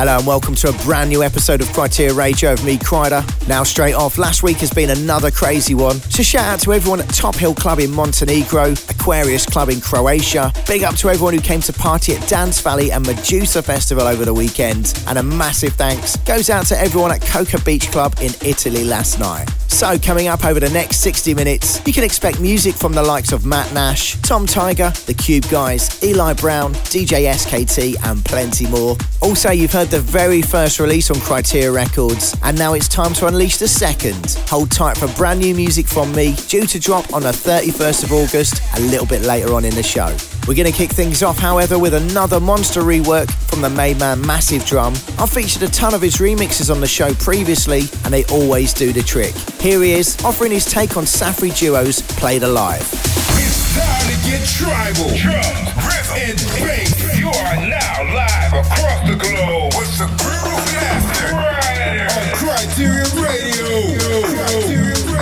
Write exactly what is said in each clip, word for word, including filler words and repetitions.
Hello and welcome to a brand new episode of Kryteria Radio of me, Kryder. Now straight off, last week has been another crazy one. So shout out to everyone at Top Hill Club in Montenegro, Aquarius Club in Croatia. Big up to everyone who came to party at Dance Valley and Medusa Festival over the weekend. And a massive thanks goes out to everyone at Coca Beach Club in Italy last night. So coming up over the next sixty minutes, you can expect music from the likes of Matt Nash, Tom Tiger, The Cube Guys, Eli Brown, D J S K T and plenty more. Also, you've heard the very first release on Kryteria Records, and now it's time to unleash the second. Hold tight for brand new music from me, due to drop on the thirty-first of August, a little bit later on in the show. We're going to kick things off, however, with another monster rework from the Madman Massive drum. I've featured a ton of his remixes on the show previously, and they always do the trick. Here he is, offering his take on Safri Duo's Played Alive. It's time to get tribal. Drums, riff, and bass. You are now live across the globe with the Groove Blast Ryder on Kryteria Radio. Kryteria Radio. Kryteria Radio.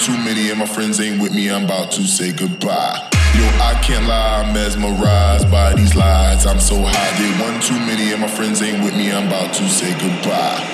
Too many of my friends ain't with me, I'm about to say goodbye.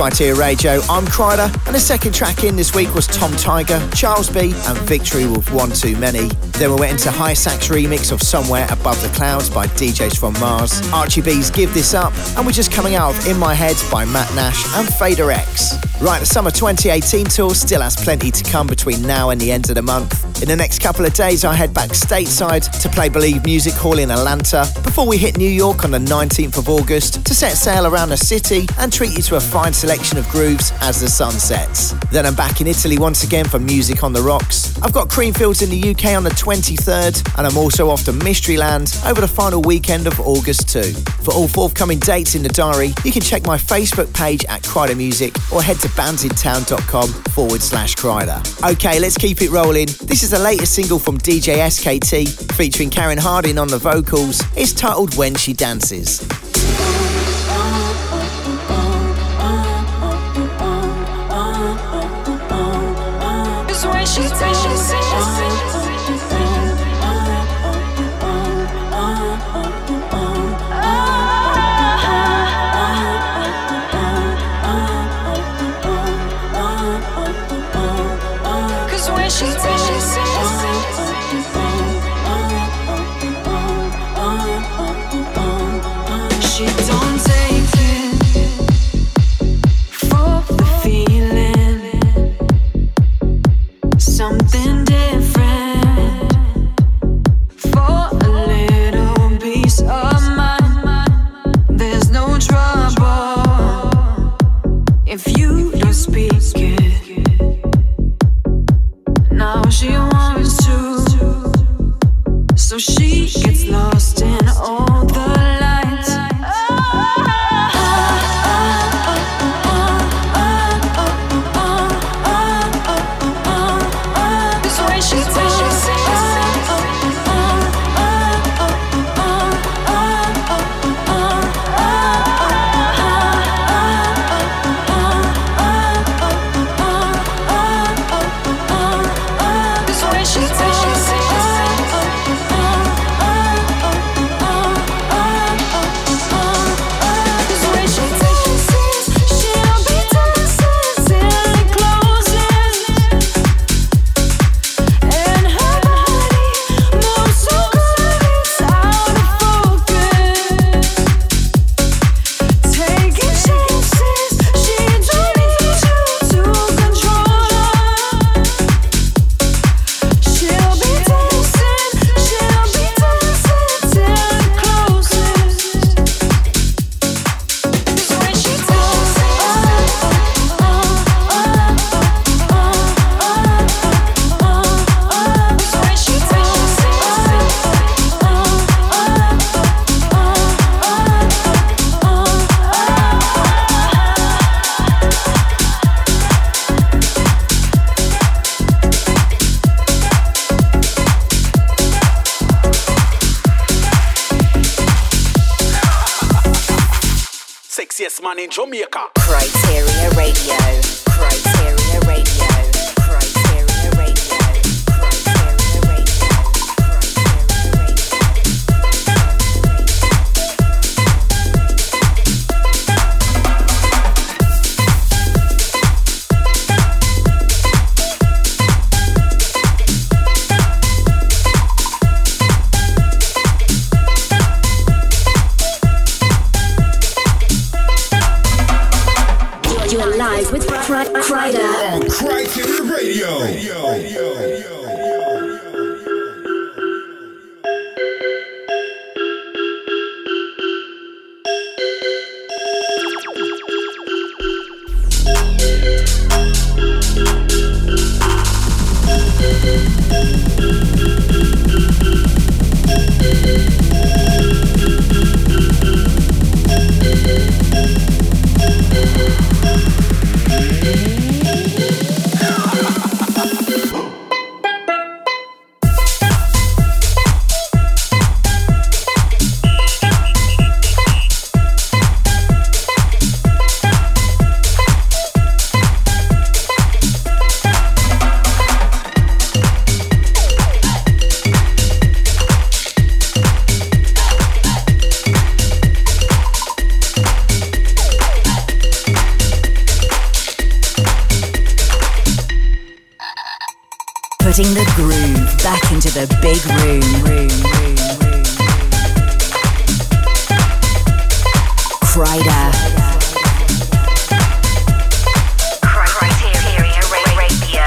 Kryteria Radio, I'm Kryder, and the second track in this week was Tom Tiger, Charles B and Victory with One Too Many. Then we went into High Sax remix of Somewhere Above the Clouds by D Js From Mars, Archie B's Give This Up, and we're just coming out of In My Head by Matt Nash and Fader X. Right, the summer twenty eighteen tour still has plenty to come between now and the end of the month. In the next couple of days I head back stateside to play Believe Music Hall in Atlanta before we hit New York on the nineteenth of August to set sail around the city and treat you to a fine selection of grooves as the sun sets. Then I'm back in Italy once again for Music on the Rocks. I've got Creamfields in the U K on the twenty-third, and I'm also off to Mysteryland over the final weekend of August too. For all forthcoming dates in the diary, you can check my Facebook page at Kryder Music or head to bandsintown.com forward slash Kryder. Okay, let's keep it rolling. This is the latest single from D J S K T featuring Karen Harding on the vocals. It's titled When She Dances. Man in Jamaica. Kryteria Radio. Kryteria Radio. Kryteria Radio. Kryteria Kryder. Kryteria Radio. Radio, radio, radio, radio. putting the groove back into the big room. room, room, room. Kryder. Kryteria Radio.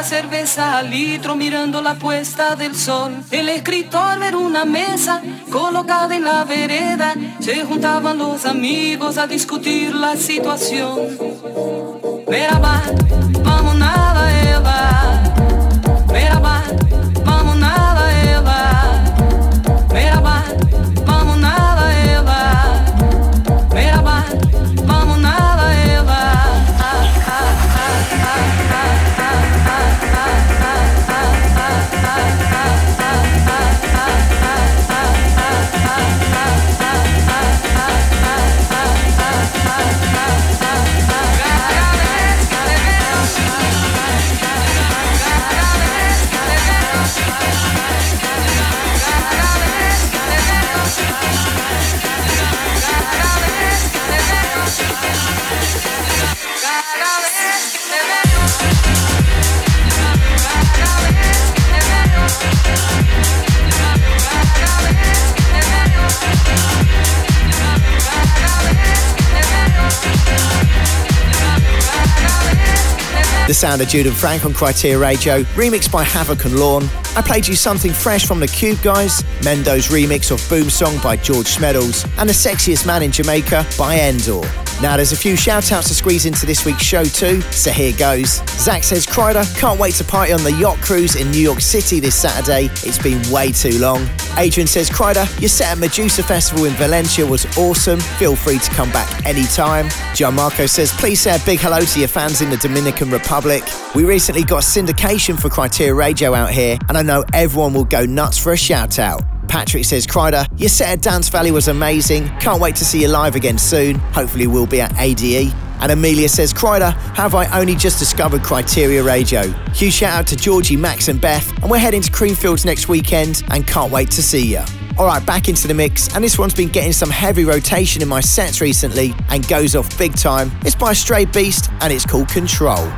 la cerveza al litro mirando la puesta del sol. El escritor era una mesa colocada en la vereda. Se juntaban los amigos a discutir la situación. Merhaba, vamos nada ela. Merhaba, vamos nada ela. Merhaba, vamos nada ela. Merhaba, vamos nada ela. The sound of Jude and Frank on Kryteria Radio, remixed by Havoc and Lawn. I played you something fresh from The Cube Guys, Mendo's remix of Boom Song by George Schmeddles, and The Sexiest Man in Jamaica by Endor. Now there's a few shout-outs to squeeze into this week's show too, so here goes. Zach says, Kryder, can't wait to party on the yacht cruise in New York City this Saturday. It's been way too long. Adrian says, Kryder, your set at Medusa Festival in Valencia was awesome. Feel free to come back anytime. Gianmarco says, please say a big hello to your fans in the Dominican Republic. We recently got syndication for Kryteria Radio out here, and I know everyone will go nuts for a shout-out. Patrick says, Kryder, your set at Dance Valley was amazing. Can't wait to see you live again soon. Hopefully we'll be at A D E. And Amelia says, Kryder, have I only just discovered Kryteria Radio? Huge shout out to Georgie, Max and Beth. And we're heading to Creamfields next weekend and can't wait to see you. All right, back into the mix. And this one's been getting some heavy rotation in my sets recently and goes off big time. It's by Stray Beast and it's called Control.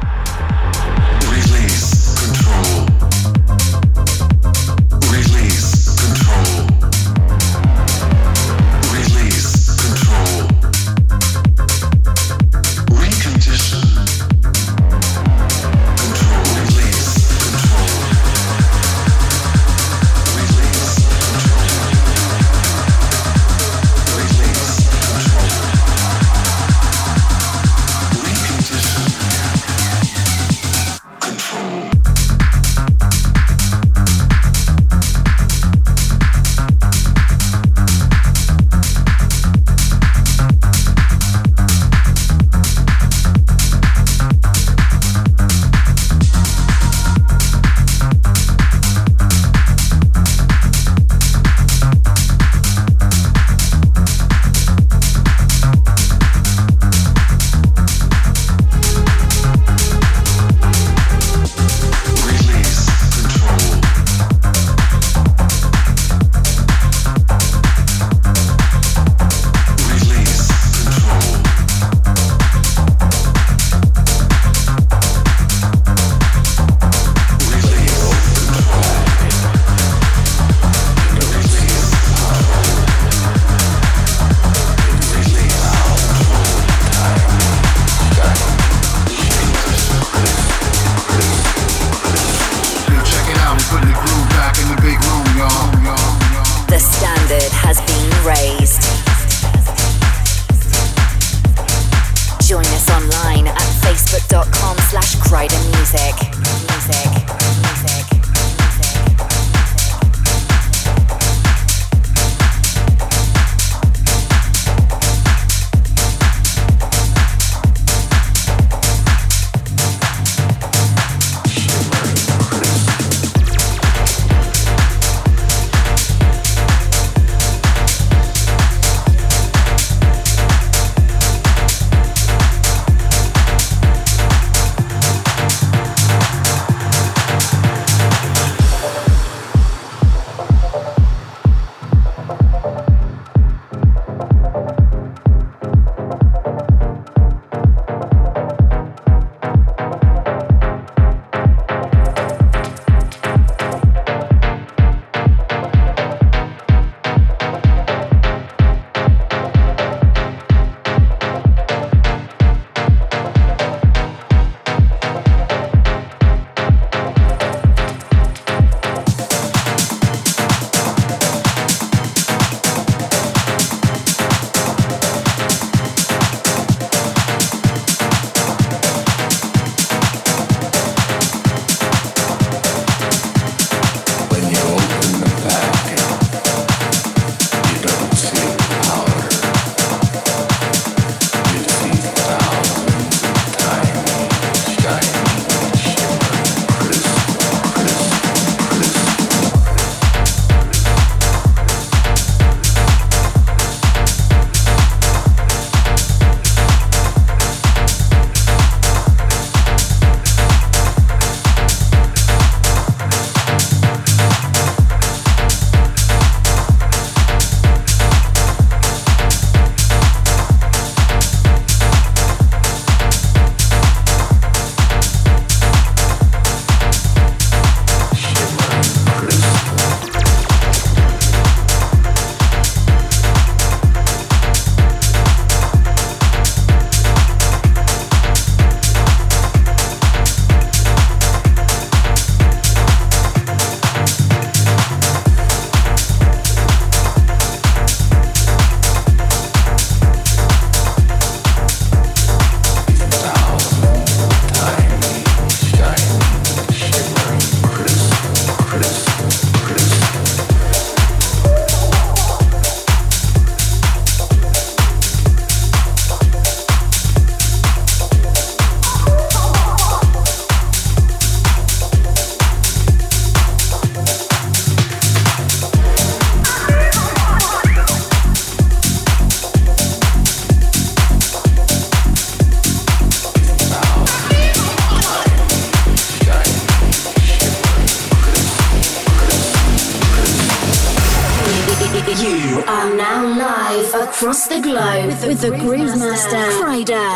You are now live across the globe with the, with the Groove Master, Kryder,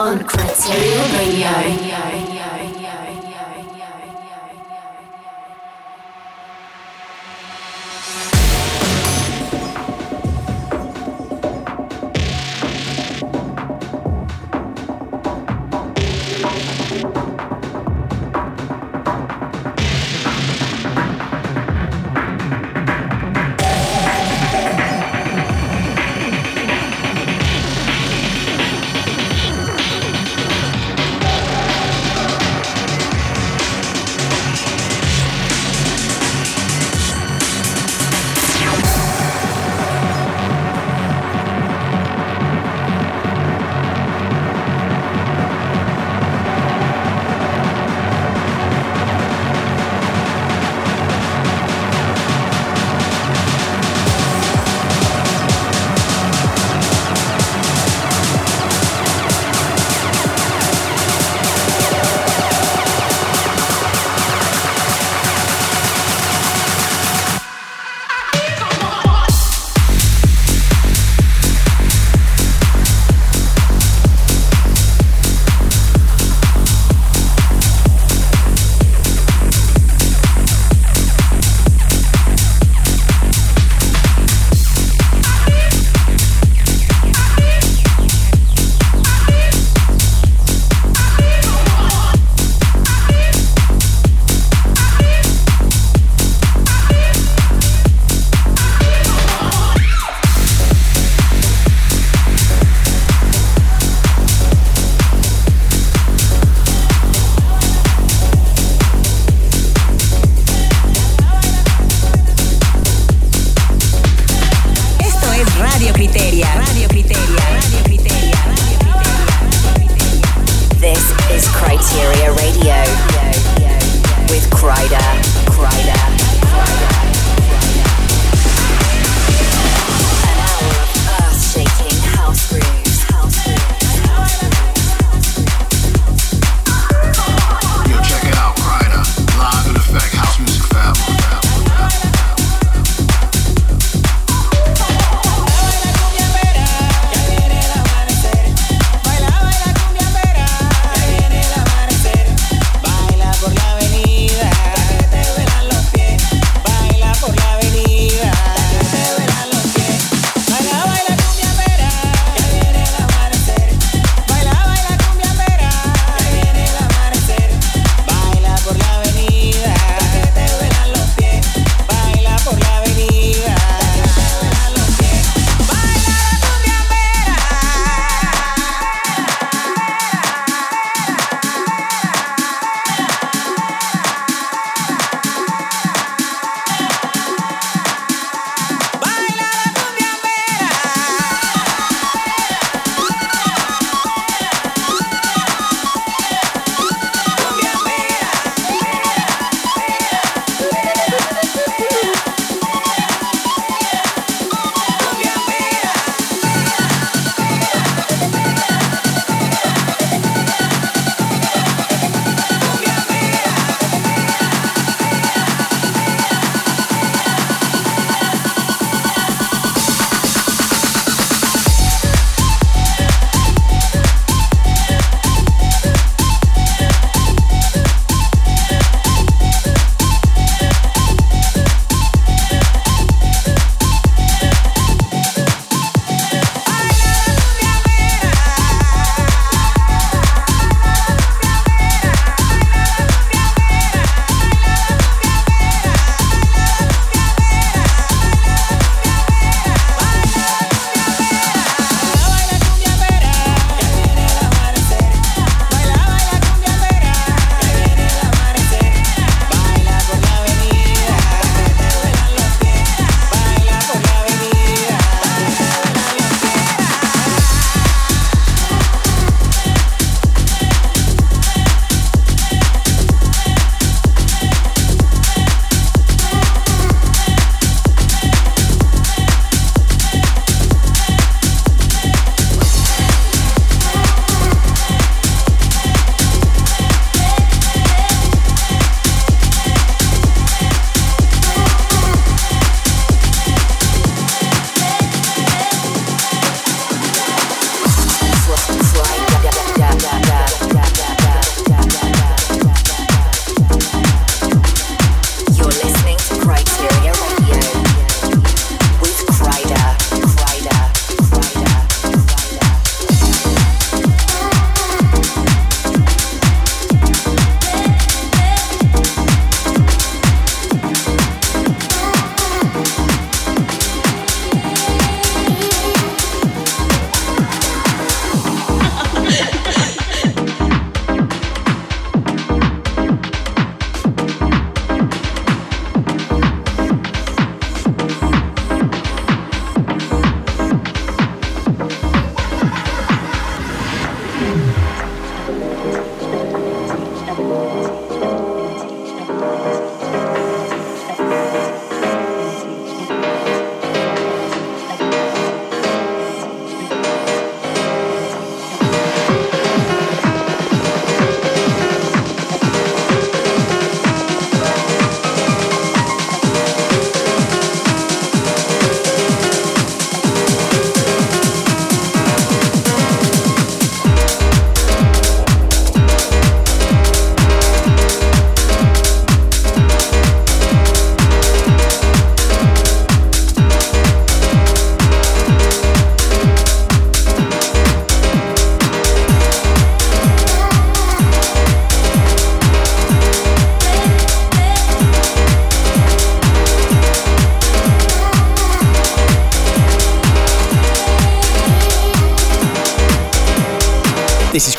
on, on Kryteria Radio. Los pies.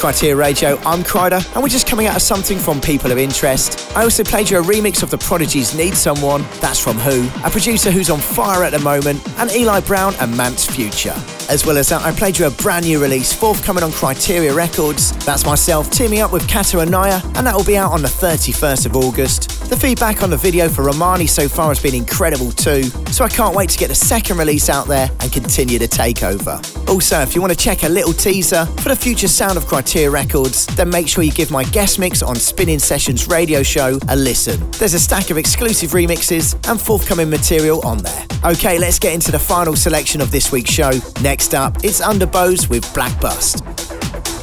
Kryteria Radio. I'm Kryder, and we're just coming out of something from People of Interest. I also played you a remix of The Prodigy's Need Someone, that's from Who, a producer who's on fire at the moment, and Eli Brown and Mant's Future. As well as that, I played you a brand new release forthcoming on Kryteria Records. That's myself teaming up with Kato Anaya, and that will be out on the thirty-first of August. The feedback on the video for Romani so far has been incredible too, so I can't wait to get the second release out there and continue the takeover. Also, if you want to check a little teaser for the future sound of Kryteria Records, then make sure you give my guest mix on Spinning Sessions radio show a listen. There's a stack of exclusive remixes and forthcoming material on there. Okay, let's get into the final selection of this week's show. Next up, it's Underbows with Black Bust. Yeah.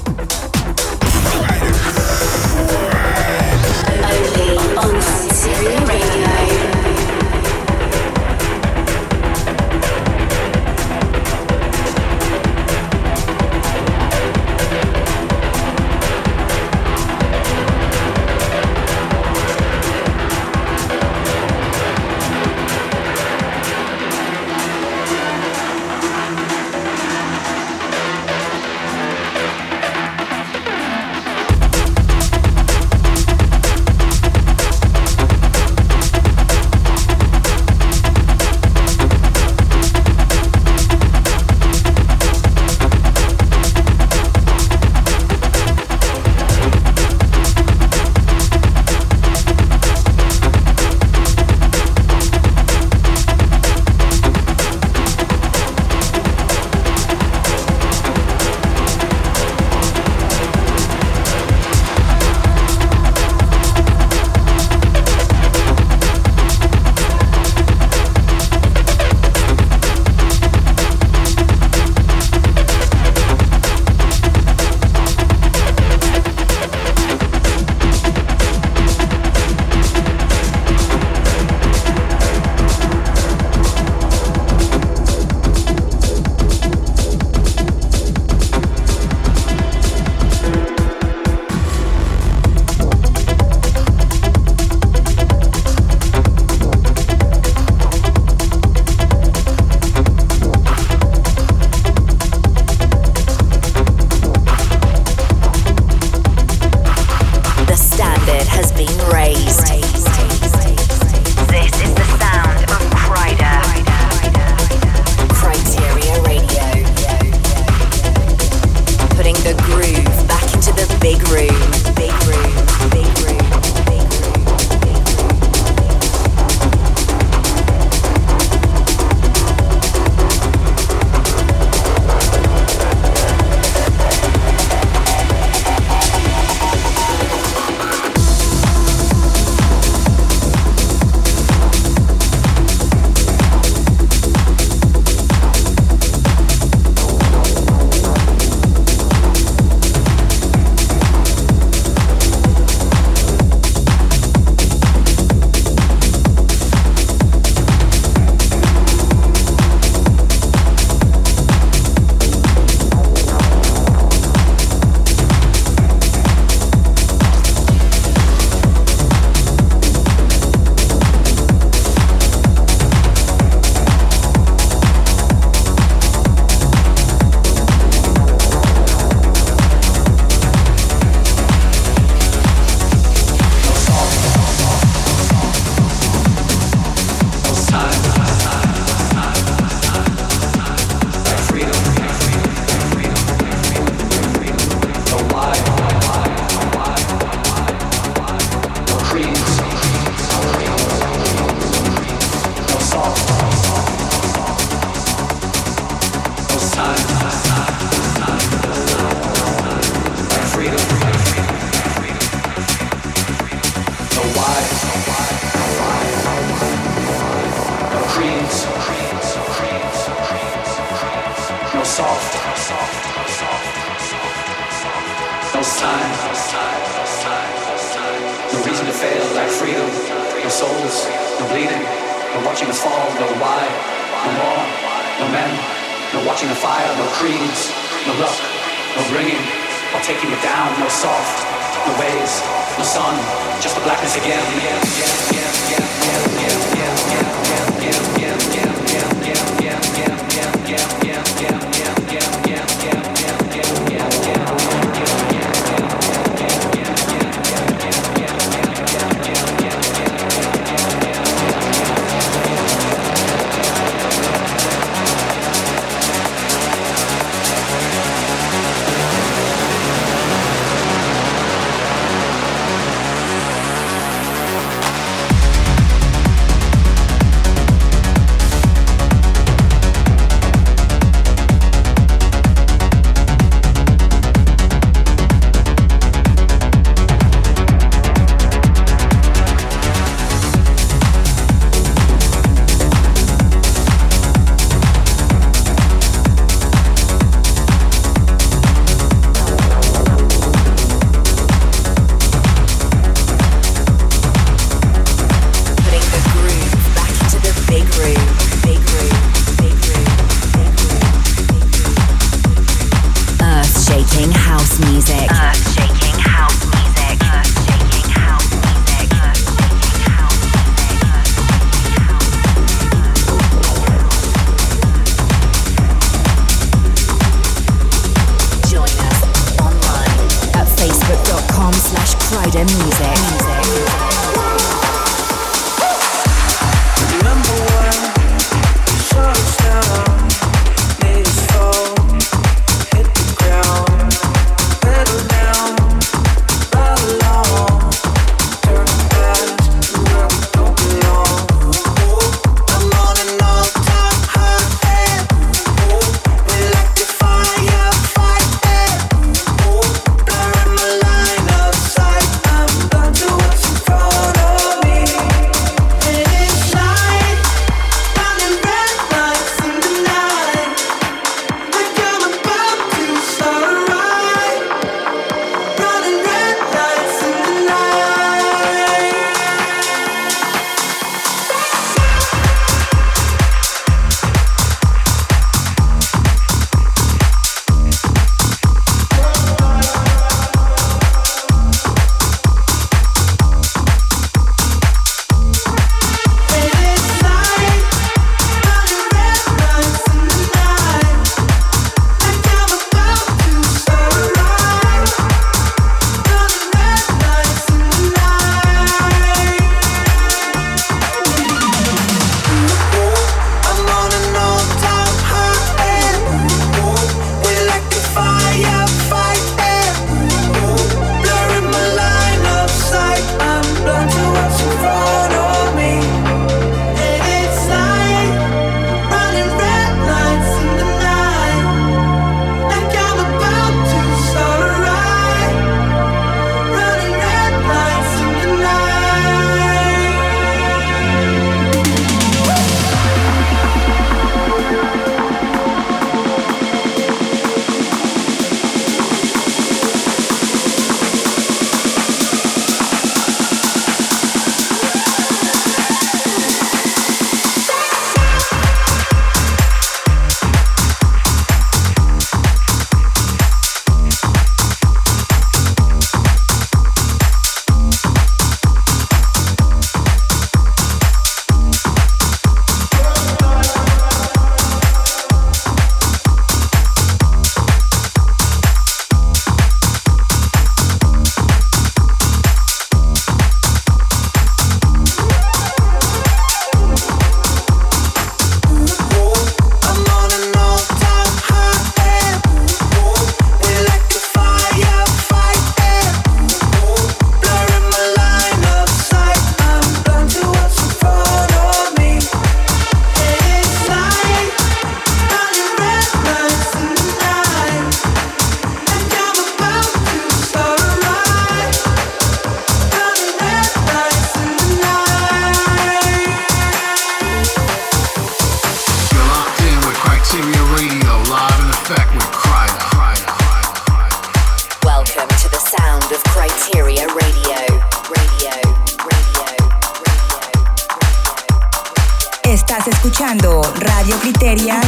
Estás escuchando Radio Kryteria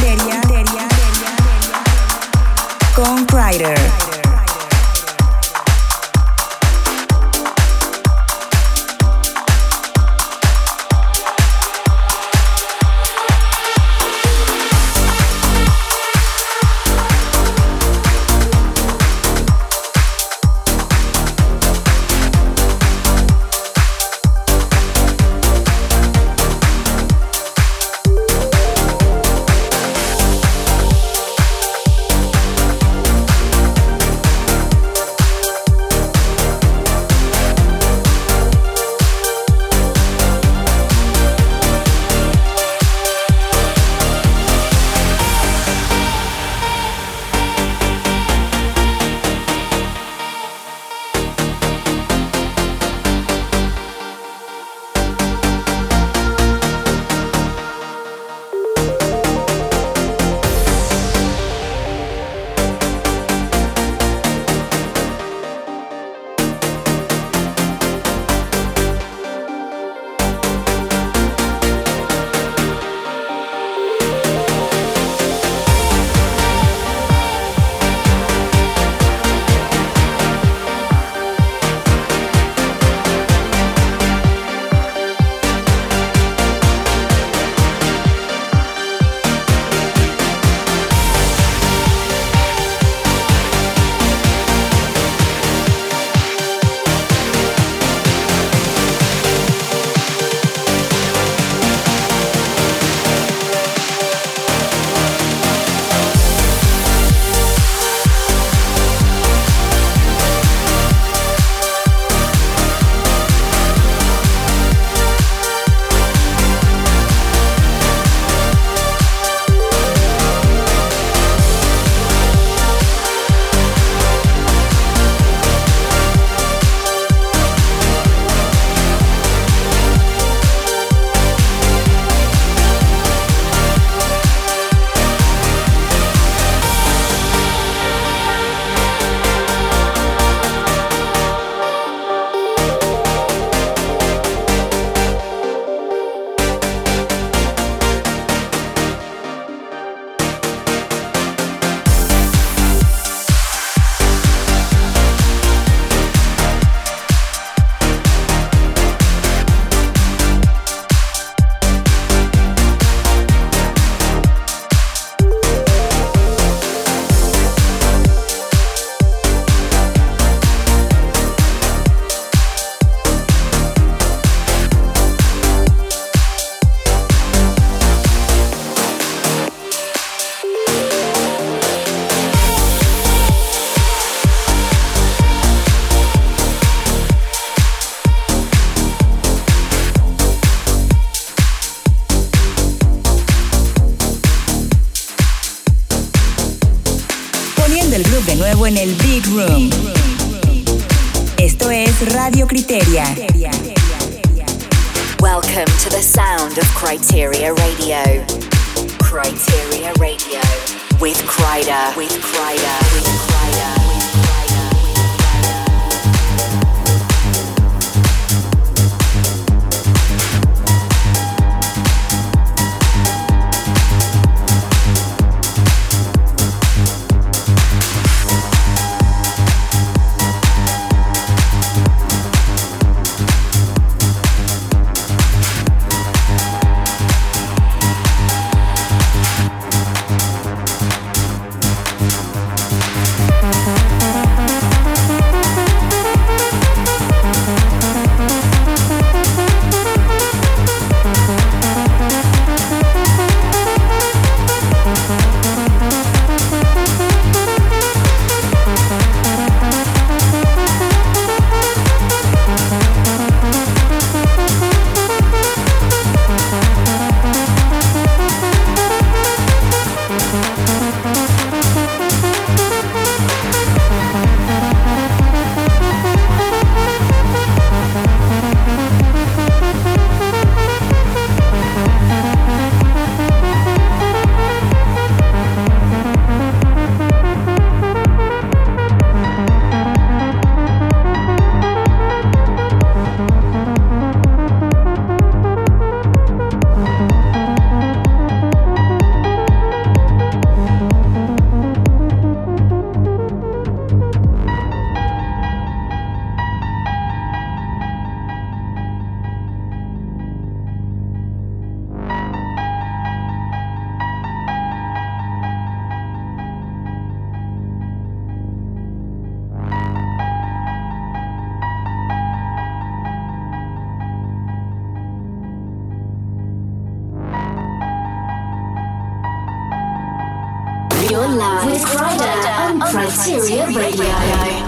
con Kryder. En el Big Room. Esto es Radio Kryteria. Welcome to the sound of Kryteria Radio. Kryteria Radio with Kryder. With Kryder. With Kryder. We'll be right back. in love with Kryder on Kryteria Radio.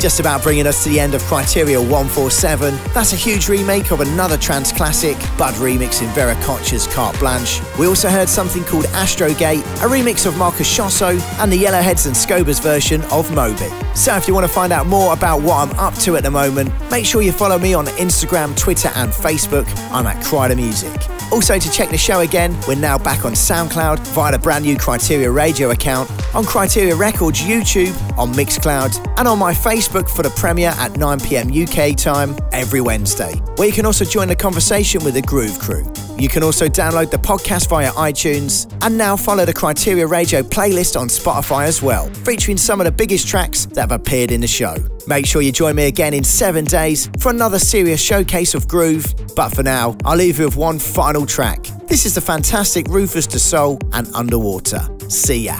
Just about bringing us to the end of Kryteria one forty-seven. That's a huge remake of another trance classic, Bud remixing Vera Koch's Carte Blanche. We also heard something called Astrogate, a remix of Marcus Shosso, and the Yellowheads and Scoba's version of Moby. So if you want to find out more about what I'm up to at the moment, make sure you follow me on Instagram, Twitter and Facebook. I'm at Kryder Music. Also, to check the show again, we're now back on SoundCloud via the brand new Kryteria Radio account, on Kryteria Records YouTube, on Mixcloud, and on my Facebook for the premiere at nine p.m. U K time every Wednesday, where you can also join the conversation with the Groove Crew. You can also download the podcast via iTunes, and now follow the Kryteria Radio playlist on Spotify as well, featuring some of the biggest tracks that have appeared in the show. Make sure you join me again in seven days for another serious showcase of groove. But for now, I'll leave you with one final track. This is the fantastic Rufus Du Sol and Underwater. See ya.